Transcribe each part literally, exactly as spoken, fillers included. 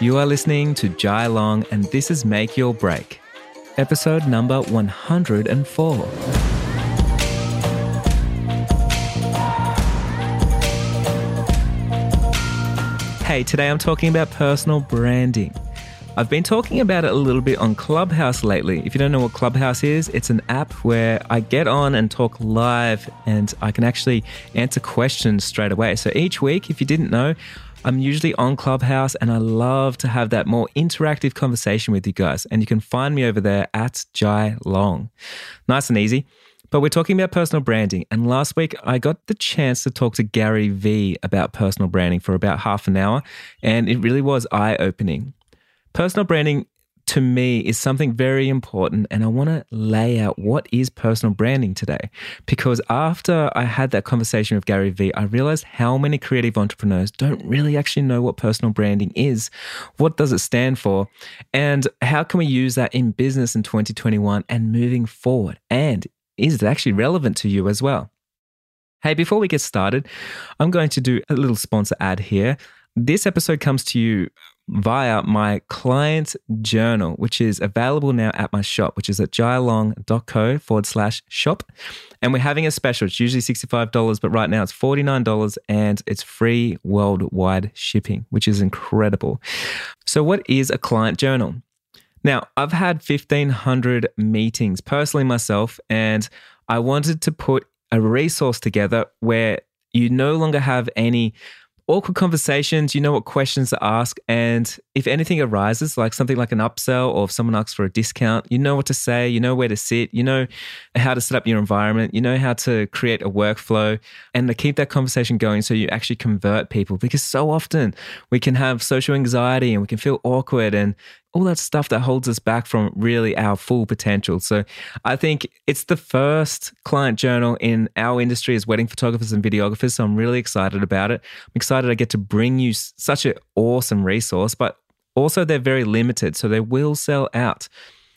You are listening to Jai Long, and this is Make Your Break, episode number one hundred four. Hey, today I'm talking about personal branding. I've been talking about it a little bit on Clubhouse lately. If you don't know what Clubhouse is, it's an app where I get on and talk live and I can actually answer questions straight away. So each week, if you didn't know, I'm usually on Clubhouse and I love to have that more interactive conversation with you guys. And you can find me over there at Jai Long. Nice and easy. But we're talking about personal branding. And last week, I got the chance to talk to Gary V about personal branding for about half an hour. And it really was eye-opening. Personal branding to me is something very important, and I want to lay out what is personal branding today, because after I had that conversation with Gary V, I realized how many creative entrepreneurs don't really actually know what personal branding is, what does it stand for, and how can we use that in business in twenty twenty-one and moving forward, and is it actually relevant to you as well? Hey, before we get started, I'm going to do a little sponsor ad here. This episode comes to you via my client journal, which is available now at my shop, which is at jailong.co forward slash shop. And we're having a special. It's usually sixty-five dollars, but right now it's forty-nine dollars and it's free worldwide shipping, which is incredible. So what is a client journal? Now, I've had fifteen hundred meetings personally myself, and I wanted to put a resource together where you no longer have any awkward conversations, you know what questions to ask, and if anything arises, like something like an upsell or if someone asks for a discount, you know what to say, you know where to sit, you know how to set up your environment, you know how to create a workflow and to keep that conversation going so you actually convert people, because so often we can have social anxiety and we can feel awkward and all that stuff that holds us back from really our full potential. So I think it's the first client journal in our industry as wedding photographers and videographers. So I'm really excited about it. I'm excited I get to bring you such an awesome resource, but also they're very limited, so they will sell out.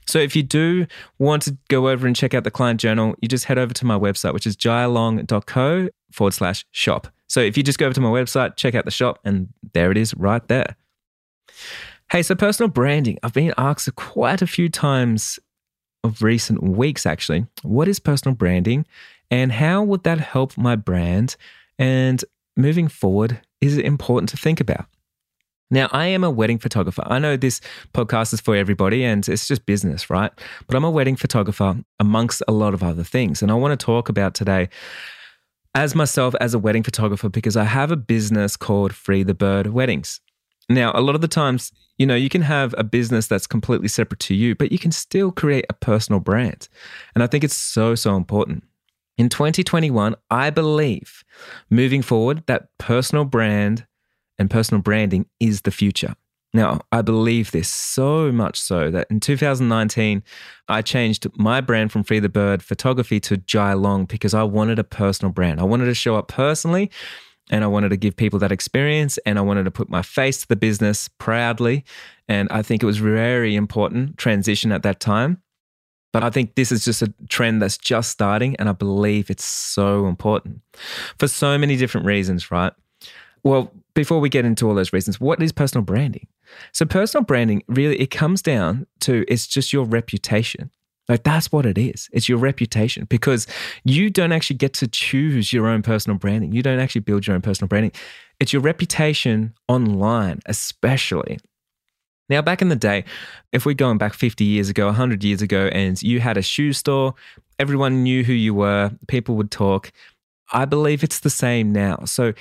So if you do want to go over and check out the client journal, you just head over to my website, which is jailong.co forward slash shop. So if you just go over to my website, check out the shop, and there it is right there. Hey, so personal branding. I've been asked quite a few times of recent weeks, actually, what is personal branding and how would that help my brand? And moving forward, is it important to think about? Now, I am a wedding photographer. I know this podcast is for everybody and it's just business, right? But I'm a wedding photographer amongst a lot of other things. And I want to talk about today as myself as a wedding photographer, because I have a business called Free the Bird Weddings. Now, a lot of the times, you know, you can have a business that's completely separate to you, but you can still create a personal brand. And I think it's so, so important. In twenty twenty-one, I believe moving forward that personal brand and personal branding is the future. Now, I believe this so much so that in two thousand nineteen, I changed my brand from Free the Bird Photography to Jai Long, because I wanted a personal brand. I wanted to show up personally, and I wanted to give people that experience, and I wanted to put my face to the business proudly. And I think it was a very important transition at that time. But I think this is just a trend that's just starting, and I believe it's so important for so many different reasons, right? Well, before we get into all those reasons, what is personal branding? So personal branding, really, it comes down to it's just your reputation. Like, that's what it is. It's your reputation, because you don't actually get to choose your own personal branding. You don't actually build your own personal branding. It's your reputation online, especially. Now, back in the day, if we're going back fifty years ago, one hundred years ago, and you had a shoe store, everyone knew who you were, people would talk. I believe it's the same now. So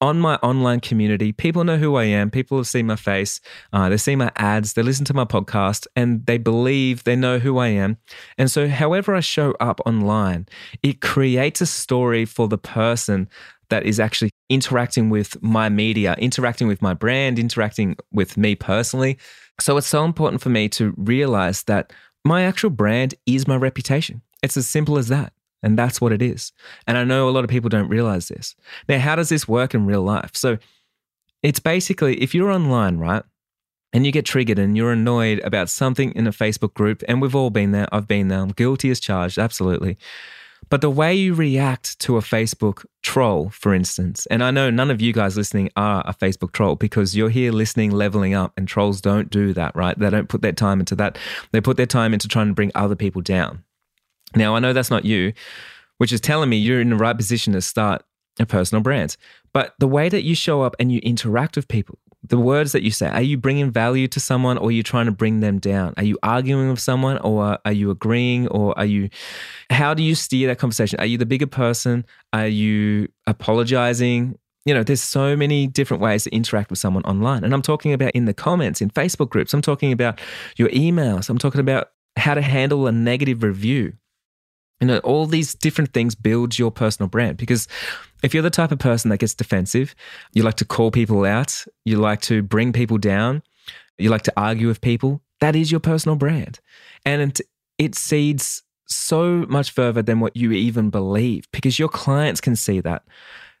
on my online community, people know who I am. People have seen my face. Uh, they see my ads. They listen to my podcast, and they believe they know who I am. And so however I show up online, it creates a story for the person that is actually interacting with my media, interacting with my brand, interacting with me personally. So it's so important for me to realize that my actual brand is my reputation. It's as simple as that. And that's what it is. And I know a lot of people don't realize this. Now, how does this work in real life? So it's basically, if you're online, right, and you get triggered and you're annoyed about something in a Facebook group, and we've all been there, I've been there, I'm guilty as charged, absolutely. But the way you react to a Facebook troll, for instance, and I know none of you guys listening are a Facebook troll because you're here listening, leveling up, and trolls don't do that, right? They don't put their time into that. They put their time into trying to bring other people down. Now, I know that's not you, which is telling me you're in the right position to start a personal brand. But the way that you show up and you interact with people, the words that you say, are you bringing value to someone or are you trying to bring them down? Are you arguing with someone or are you agreeing or are you, how do you steer that conversation? Are you the bigger person? Are you apologizing? You know, there's so many different ways to interact with someone online. And I'm talking about in the comments, in Facebook groups. I'm talking about your emails. I'm talking about how to handle a negative review. You know, all these different things build your personal brand because if you're the type of person that gets defensive, you like to call people out, you like to bring people down, you like to argue with people, that is your personal brand. And it, it seeds so much further than what you even believe because your clients can see that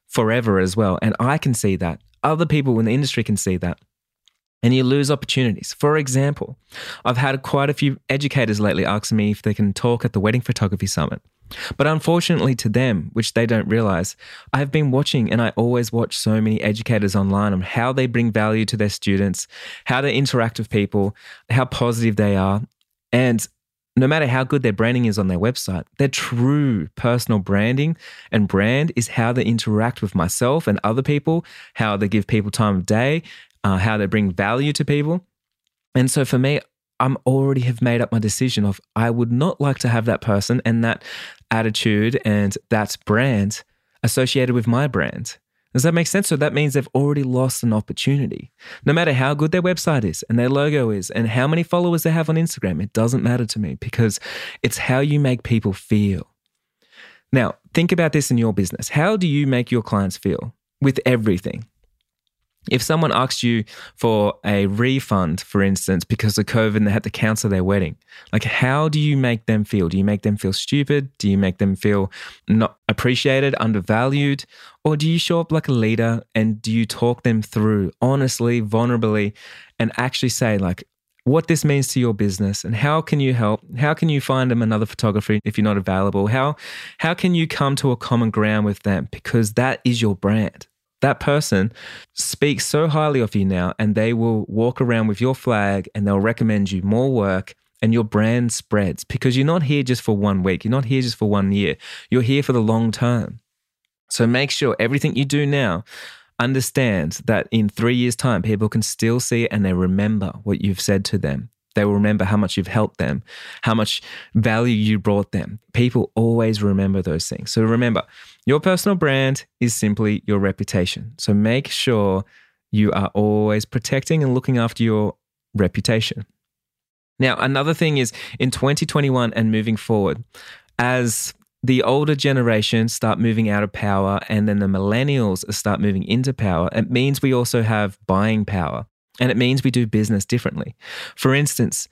forever as well. And I can see that. Other people in the industry can see that. And you lose opportunities. For example, I've had quite a few educators lately asking me if they can talk at the Wedding Photography Summit. But unfortunately to them, which they don't realize, I've been watching and I always watch so many educators online on how they bring value to their students, how to interact with people, how positive they are. And no matter how good their branding is on their website, their true personal branding and brand is how they interact with myself and other people, how they give people time of day, Uh, how they bring value to people. And so for me, I'm already have made up my decision of I would not like to have that person and that attitude and that brand associated with my brand. Does that make sense? So that means they've already lost an opportunity. No matter how good their website is and their logo is and how many followers they have on Instagram, it doesn't matter to me because it's how you make people feel. Now, think about this in your business. How do you make your clients feel? With everything. If someone asks you for a refund, for instance, because of COVID and they had to cancel their wedding, like how do you make them feel? Do you make them feel stupid? Do you make them feel not appreciated, undervalued? Or do you show up like a leader and do you talk them through honestly, vulnerably, and actually say like what this means to your business and how can you help? How can you find them another photographer if you're not available? How, how can you come to a common ground with them? Because that is your brand. That person speaks so highly of you now and they will walk around with your flag and they'll recommend you more work and your brand spreads because you're not here just for one week. You're not here just for one year. You're here for the long term. So make sure everything you do now, understand that in three years' time, people can still see it and they remember what you've said to them. They will remember how much you've helped them, how much value you brought them. People always remember those things. So remember, your personal brand is simply your reputation. So make sure you are always protecting and looking after your reputation. Now, another thing is in twenty twenty-one and moving forward, as the older generation start moving out of power and then the millennials start moving into power, it means we also have buying power. And it means we do business differently. For instance,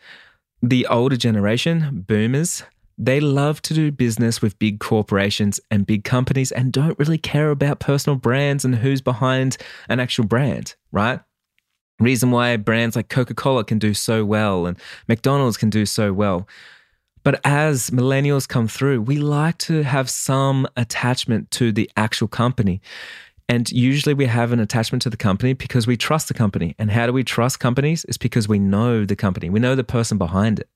the older generation, boomers, they love to do business with big corporations and big companies and don't really care about personal brands and who's behind an actual brand, right? Reason why brands like Coca-Cola can do so well and McDonald's can do so well. But as millennials come through, we like to have some attachment to the actual company. And usually we have an attachment to the company because we trust the company. And how do we trust companies? It's because we know the company. We know the person behind it.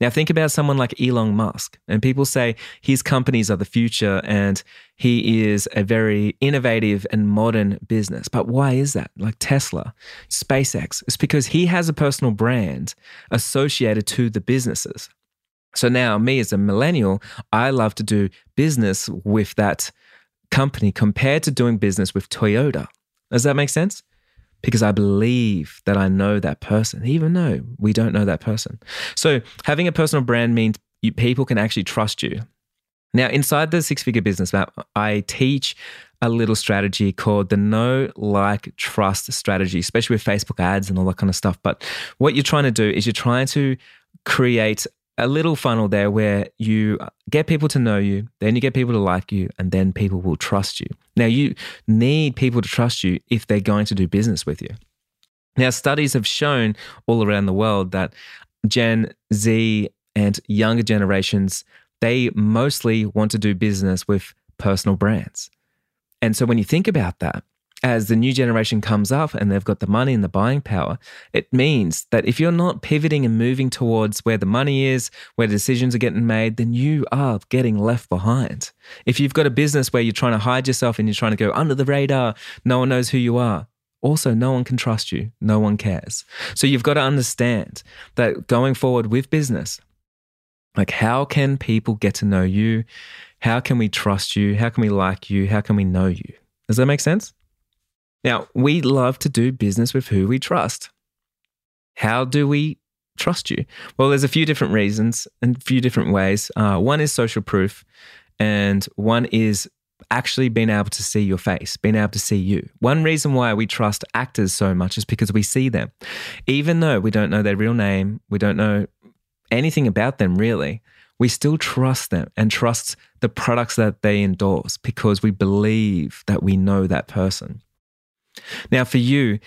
Now think about someone like Elon Musk. And people say his companies are the future and he is a very innovative and modern business. But why is that? Like Tesla, SpaceX. It's because he has a personal brand associated to the businesses. So now me as a millennial, I love to do business with that company compared to doing business with Toyota. Does that make sense? Because I believe that I know that person, even though we don't know that person. So having a personal brand means you, people can actually trust you. Now, inside the six-figure business map, I teach a little strategy called the know, like, trust strategy, especially with Facebook ads and all that kind of stuff. But what you're trying to do is you're trying to create a little funnel there where you get people to know you, then you get people to like you, and then people will trust you. Now, you need people to trust you if they're going to do business with you. Now, studies have shown all around the world that Gen Z and younger generations, They mostly want to do business with personal brands. And so when you think about that, as the new generation comes up and they've got the money and the buying power, it means that if you're not pivoting and moving towards where the money is, where decisions are getting made, then you are getting left behind. If you've got a business where you're trying to hide yourself and you're trying to go under the radar, no one knows who you are. Also, no one can trust you. No one cares. So you've got to understand that going forward with business, like, how can people get to know you? How can we trust you? How can we like you? How can we know you? Does that make sense? Now, we love to do business with who we trust. How do we trust you? Well, there's a few different reasons and a few different ways. Uh, one is social proof, and one is actually being able to see your face, being able to see you. One reason why we trust actors so much is because we see them. Even though we don't know their real name, we don't know anything about them really, we still trust them and trust the products that they endorse because we believe that we know that person. Now, for you,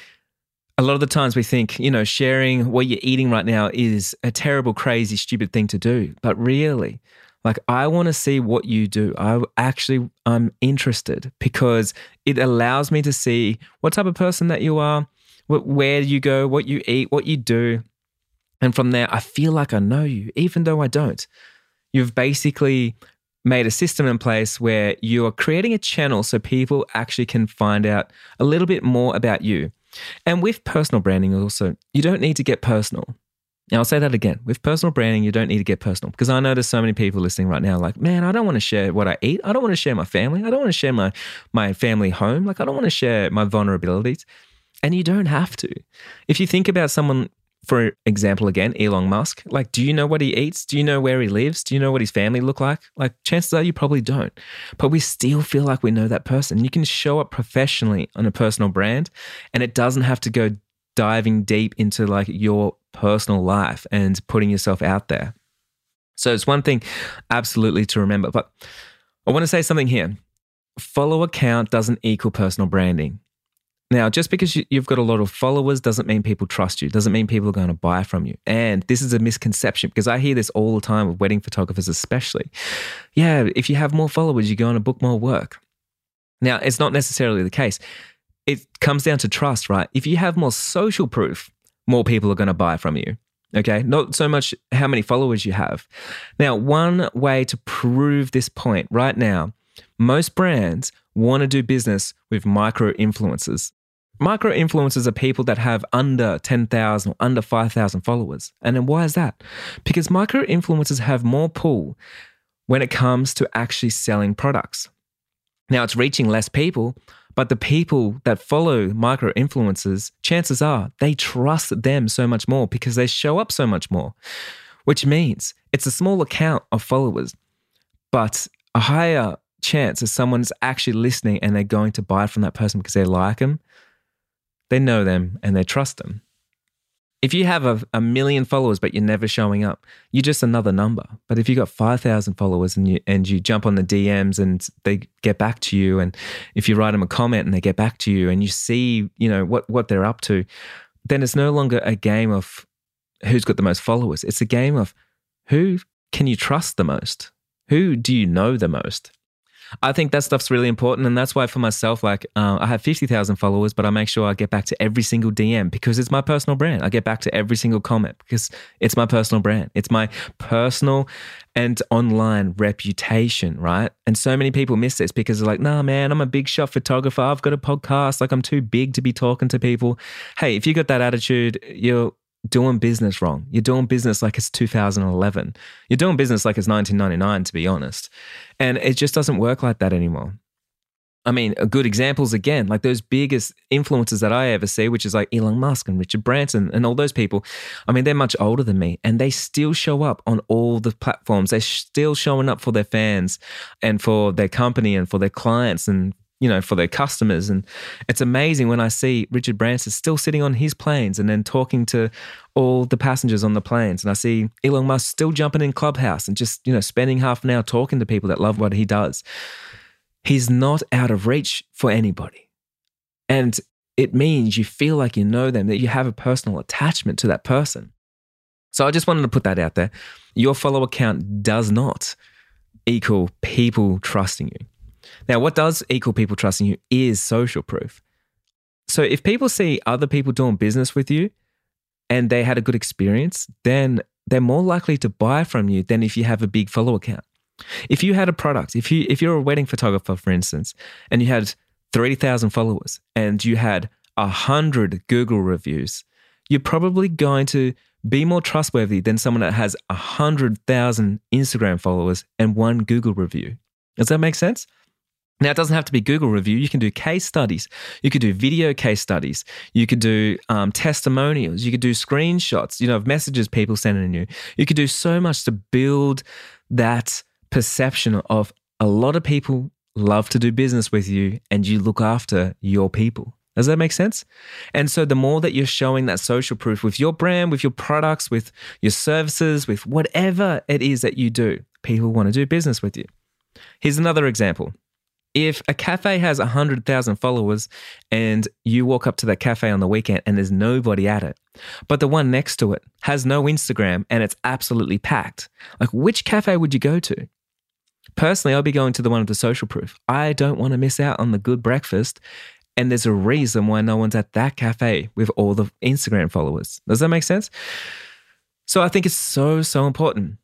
a lot of the times we think, you know, sharing what you're eating right now is a terrible, crazy, stupid thing to do. But really, like, I want to see what you do. I actually, I'm interested because it allows me to see what type of person that you are, what, where you go, what you eat, what you do. And from there, I feel like I know you, even though I don't. You've basically made a system in place where you are creating a channel so people actually can find out a little bit more about you. And with personal branding also, you don't need to get personal. Now, I'll say that again. With personal branding, you don't need to get personal, because I know there's so many people listening right now like, man, I don't want to share what I eat. I don't want to share my family. I don't want to share my, my family home. Like, I don't want to share my vulnerabilities. And you don't have to. If you think about someone, for example, again, Elon Musk, like, do you know what he eats? Do you know where he lives? Do you know what his family look like? Like, chances are you probably don't, but we still feel like we know that person. You can show up professionally on a personal brand, and it doesn't have to go diving deep into like your personal life and putting yourself out there. So it's one thing absolutely to remember, but I want to say something here. Follow account doesn't equal personal branding. Now, just because you've got a lot of followers doesn't mean people trust you, doesn't mean people are going to buy from you. And this is a misconception, because I hear this all the time with wedding photographers especially. Yeah, if you have more followers, you're going to book more work. Now, it's not necessarily the case. It comes down to trust, right? If you have more social proof, more people are going to buy from you, okay? Not so much how many followers you have. Now, one way to prove this point right now, most brands want to do business with micro-influencers. Micro-influencers are people that have under ten thousand or under five thousand followers. And then why is that? Because micro-influencers have more pull when it comes to actually selling products. Now, it's reaching less people, but the people that follow micro-influencers, chances are they trust them so much more because they show up so much more, which means it's a small account of followers, but a higher chance is someone's actually listening and they're going to buy from that person because they like them, they know them, and they trust them. If you have a, a million followers but you're never showing up, you're just another number. But if you got five thousand followers and you and you jump on the D Ms and they get back to you, and if you write them a comment and they get back to you, and you see, you know, what what they're up to, then it's no longer a game of who's got the most followers. It's a game of who can you trust the most? Who do you know the most? I think that stuff's really important, and that's why for myself, like, uh, I have fifty thousand followers, but I make sure I get back to every single D M because it's my personal brand. I get back to every single comment because it's my personal brand. It's my personal and online reputation, right? And so many people miss this because they're like, nah, man, I'm a big shot photographer. I've got a podcast. Like, I'm too big to be talking to people. Hey, if you got that attitude, you're doing business wrong. You're doing business like it's two thousand eleven. You're doing business like it's nineteen ninety-nine, to be honest. And it just doesn't work like that anymore. I mean, good examples again, like those biggest influencers that I ever see, which is like Elon Musk and Richard Branson and all those people. I mean, they're much older than me, and they still show up on all the platforms. They're still showing up for their fans and for their company and for their clients and, you know, for their customers. And it's amazing when I see Richard Branson still sitting on his planes and then talking to all the passengers on the planes. And I see Elon Musk still jumping in Clubhouse and just, you know, spending half an hour talking to people that love what he does. He's not out of reach for anybody. And it means you feel like you know them, that you have a personal attachment to that person. So I just wanted to put that out there. Your follower count does not equal people trusting you. Now, what does equal people trusting you is social proof. So if people see other people doing business with you and they had a good experience, then they're more likely to buy from you than if you have a big follower count. If you had a product, if, you, if you're if you a wedding photographer, for instance, and you had thirty thousand followers and you had one hundred Google reviews, you're probably going to be more trustworthy than someone that has one hundred thousand Instagram followers and one Google review. Does that make sense? Now, it doesn't have to be Google review. You can do case studies. You could do video case studies. You could do um, testimonials. You could do screenshots, you know, of messages people sending you. You could do so much to build that perception of a lot of people love to do business with you and you look after your people. Does that make sense? And so the more that you're showing that social proof with your brand, with your products, with your services, with whatever it is that you do, people want to do business with you. Here's another example. If a cafe has one hundred thousand followers and you walk up to that cafe on the weekend and there's nobody at it, but the one next to it has no Instagram and it's absolutely packed, like which cafe would you go to? Personally, I'll be going to the one with the social proof. I don't want to miss out on the good breakfast, and there's a reason why no one's at that cafe with all the Instagram followers. Does that make sense? So I think it's so, so important.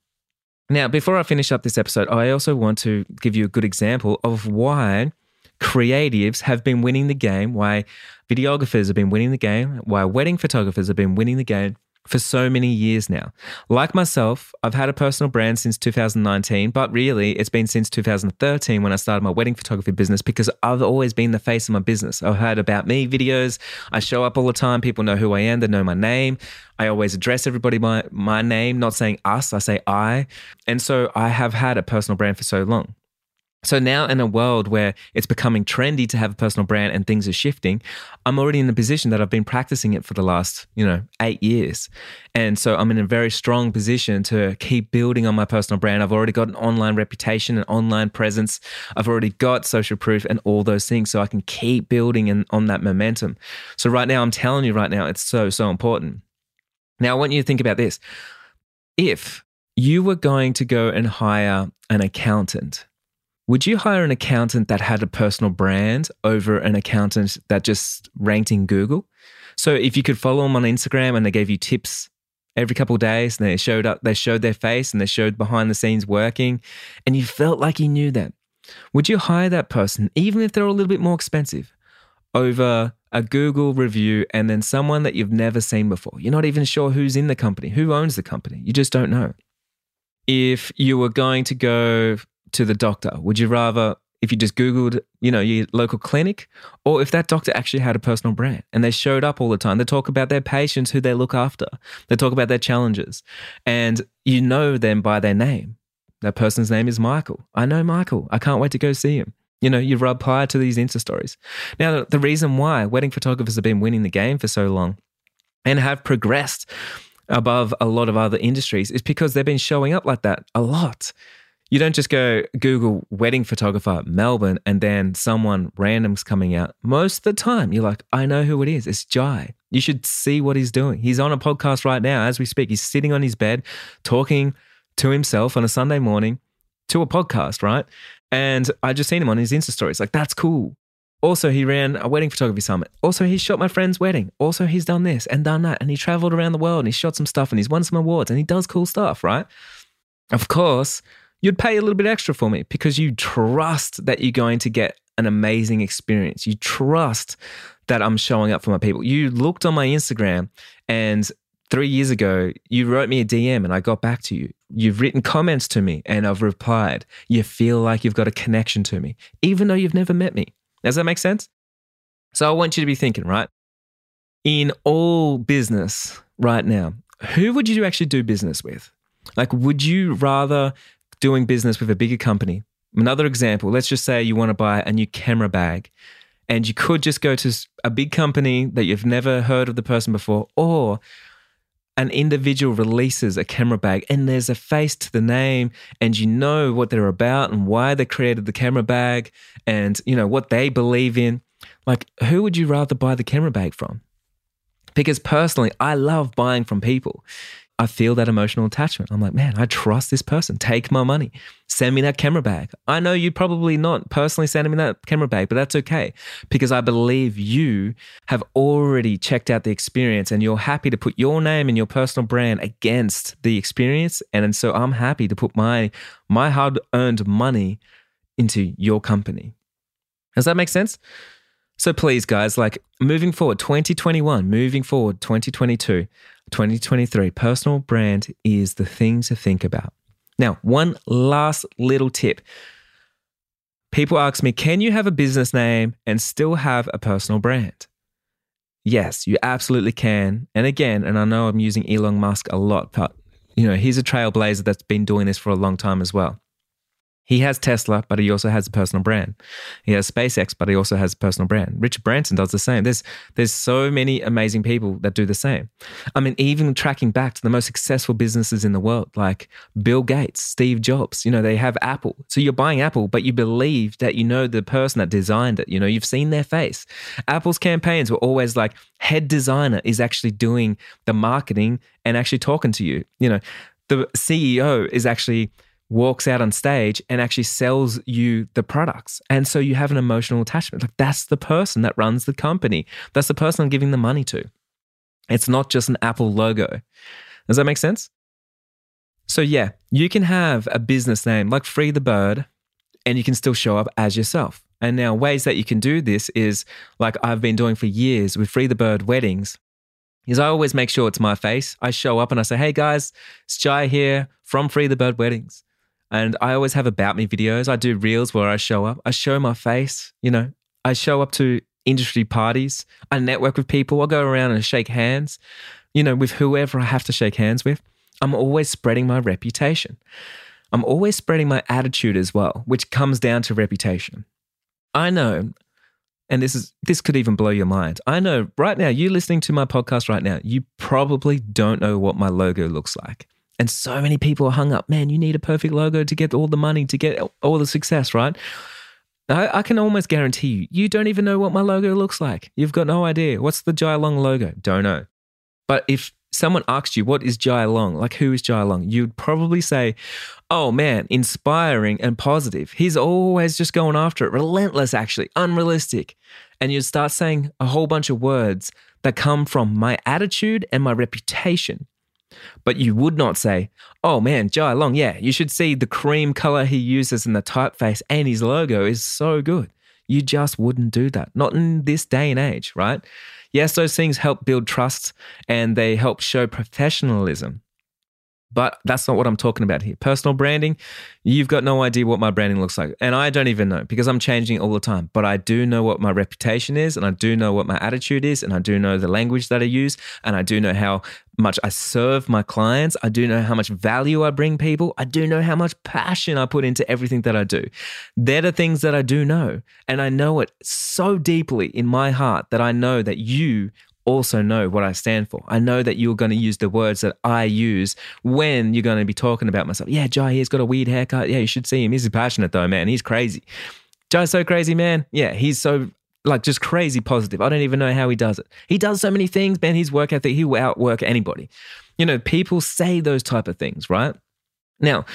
Now, before I finish up this episode, I also want to give you a good example of why creatives have been winning the game, why videographers have been winning the game, why wedding photographers have been winning the game for so many years now. Like myself, I've had a personal brand since two thousand nineteen, but really it's been since two thousand thirteen when I started my wedding photography business, because I've always been the face of my business. I've had about me videos. I show up all the time. People know who I am. They know my name. I always address everybody by my name, not saying us, I say I. And so I have had a personal brand for so long. So now in a world where it's becoming trendy to have a personal brand and things are shifting, I'm already in a position that I've been practicing it for the last, you know, eight years. And so I'm in a very strong position to keep building on my personal brand. I've already got an online reputation, an online presence. I've already got social proof and all those things, so I can keep building and on that momentum. So right now, I'm telling you right now, it's so, so important. Now, I want you to think about this. If you were going to go and hire an accountant, would you hire an accountant that had a personal brand over an accountant that just ranked in Google? So if you could follow them on Instagram and they gave you tips every couple of days and they showed up, they showed their face and they showed behind the scenes working, and you felt like you knew them, would you hire that person, even if they're a little bit more expensive, over a Google review and then someone that you've never seen before? You're not even sure who's in the company, who owns the company. You just don't know. If you were going to go to the doctor, would you rather, if you just Googled, you know, your local clinic, or if that doctor actually had a personal brand and they showed up all the time? They talk about their patients, who they look after. They talk about their challenges, and you know them by their name. That person's name is Michael. I know Michael. I can't wait to go see him. You know, you reply to these Insta stories. Now, the reason why wedding photographers have been winning the game for so long and have progressed above a lot of other industries is because they've been showing up like that a lot. You don't just go Google wedding photographer Melbourne and then someone random's coming out. Most of the time, you're like, I know who it is. It's Jai. You should see what he's doing. He's on a podcast right now as we speak. He's sitting on his bed talking to himself on a Sunday morning to a podcast, right? And I just seen him on his Insta stories. Like, that's cool. Also, he ran a wedding photography summit. Also, he shot my friend's wedding. Also, he's done this and done that. And he traveled around the world and he shot some stuff and he's won some awards and he does cool stuff, right? Of course, you'd pay a little bit extra for me because you trust that you're going to get an amazing experience. You trust that I'm showing up for my people. You looked on my Instagram and three years ago, you wrote me a D M and I got back to you. You've written comments to me and I've replied. You feel like you've got a connection to me, even though you've never met me. Does that make sense? So I want you to be thinking, right? In all business right now, who would you actually do business with? Like, would you rather doing business with a bigger company? Another example, let's just say you want to buy a new camera bag and you could just go to a big company that you've never heard of the person before, or an individual releases a camera bag and there's a face to the name and you know what they're about and why they created the camera bag and, you know, what they believe in. Like, who would you rather buy the camera bag from? Because personally, I love buying from people. I feel that emotional attachment. I'm like, man, I trust this person. Take my money. Send me that camera bag. I know you probably not personally sending me that camera bag, but that's okay because I believe you have already checked out the experience and you're happy to put your name and your personal brand against the experience. And, and so I'm happy to put my, my hard-earned money into your company. Does that make sense? So please, guys, like moving forward, twenty twenty-one, moving forward, twenty twenty-two, twenty twenty-three, personal brand is the thing to think about. Now, one last little tip. People ask me, can you have a business name and still have a personal brand? Yes, you absolutely can. And again, and I know I'm using Elon Musk a lot, but you know, he's a trailblazer that's been doing this for a long time as well. He has Tesla, but he also has a personal brand. He has SpaceX, but he also has a personal brand. Richard Branson does the same. There's there's so many amazing people that do the same. I mean, even tracking back to the most successful businesses in the world, like Bill Gates, Steve Jobs, you know, they have Apple. So you're buying Apple, but you believe that you know the person that designed it. You know, you've seen their face. Apple's campaigns were always like, head designer is actually doing the marketing and actually talking to you. You know, the C E O is actually walks out on stage and actually sells you the products. And so you have an emotional attachment. Like that's the person that runs the company. That's the person I'm giving the money to. It's not just an Apple logo. Does that make sense? So yeah, you can have a business name like Free the Bird and you can still show up as yourself. And now ways that you can do this is like I've been doing for years with Free the Bird Weddings. Is I always make sure it's my face. I show up and I say, hey guys, it's Jai here from Free the Bird Weddings. And I always have about me videos. I do reels where I show up. I show my face, you know. I show up to industry parties. I network with people. I go around and shake hands, you know, with whoever I have to shake hands with. I'm always spreading my reputation. I'm always spreading my attitude as well, which comes down to reputation. I know, and this is this could even blow your mind. I know right now, you listening to my podcast right now, you probably don't know what my logo looks like. And so many people are hung up, man, you need a perfect logo to get all the money, to get all the success, right? I, I can almost guarantee you, you don't even know what my logo looks like. You've got no idea. What's the Jai Long logo? Don't know. But if someone asked you, what is Jai Long? Like, who is Jai Long? You'd probably say, oh man, inspiring and positive. He's always just going after it. Relentless, actually, unrealistic. And you'd start saying a whole bunch of words that come from my attitude and my reputation. But you would not say, oh man, Jai Long, yeah, you should see the cream color he uses in the typeface and his logo is so good. You just wouldn't do that. Not in this day and age, right? Yes, those things help build trust and they help show professionalism. But that's not what I'm talking about here. Personal branding, you've got no idea what my branding looks like. And I don't even know because I'm changing it all the time. But I do know what my reputation is and I do know what my attitude is and I do know the language that I use and I do know how much I serve my clients. I do know how much value I bring people. I do know how much passion I put into everything that I do. They're the things that I do know. And I know it so deeply in my heart that I know that you also know what I stand for. I know that you're going to use the words that I use when you're going to be talking about myself. Yeah, Jai, he's got a weird haircut. Yeah, you should see him. He's passionate though, man. He's crazy. Jai's so crazy, man. Yeah, he's so like just crazy positive. I don't even know how he does it. He does so many things, man. His work ethic, he will outwork anybody. You know, people say those type of things, right? Now,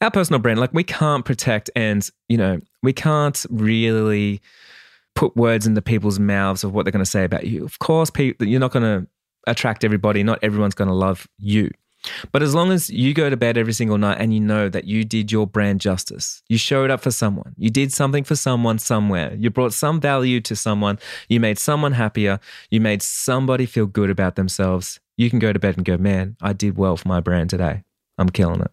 our personal brand, like we can't protect and, you know, we can't really put words into people's mouths of what they're going to say about you. Of course, people, you're not going to attract everybody. Not everyone's going to love you. But as long as you go to bed every single night and you know that you did your brand justice, you showed up for someone, you did something for someone somewhere, you brought some value to someone, you made someone happier, you made somebody feel good about themselves, you can go to bed and go, man, I did well for my brand today. I'm killing it.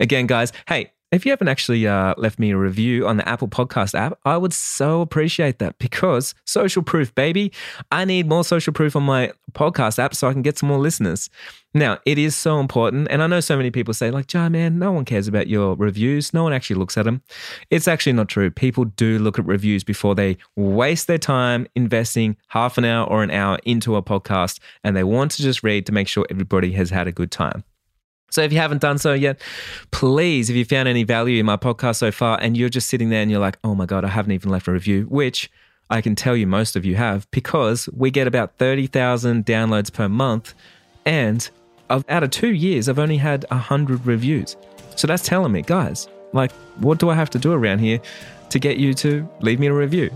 Again, guys, hey, if you haven't actually uh, left me a review on the Apple Podcast app, I would so appreciate that because social proof, baby. I need more social proof on my podcast app so I can get some more listeners. Now, it is so important. And I know so many people say like, Jai, man, no one cares about your reviews. No one actually looks at them. It's actually not true. People do look at reviews before they waste their time investing half an hour or an hour into a podcast. And they want to just read to make sure everybody has had a good time. So if you haven't done so yet, please, if you found any value in my podcast so far and you're just sitting there and you're like, oh my God, I haven't even left a review, which I can tell you most of you have because we get about thirty thousand downloads per month and I've, out of two years, I've only had one hundred reviews. So that's telling me, guys, like, what do I have to do around here to get you to leave me a review?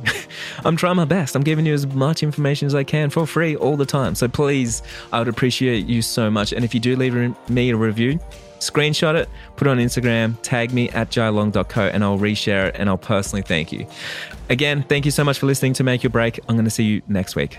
I'm trying my best. I'm giving you as much information as I can for free all the time. So please, I would appreciate you so much. And if you do leave me a review, screenshot it, put it on Instagram, tag me at jai long dot co and I'll reshare it and I'll personally thank you. Again, thank you so much for listening to Make Your Break. I'm going to see you next week.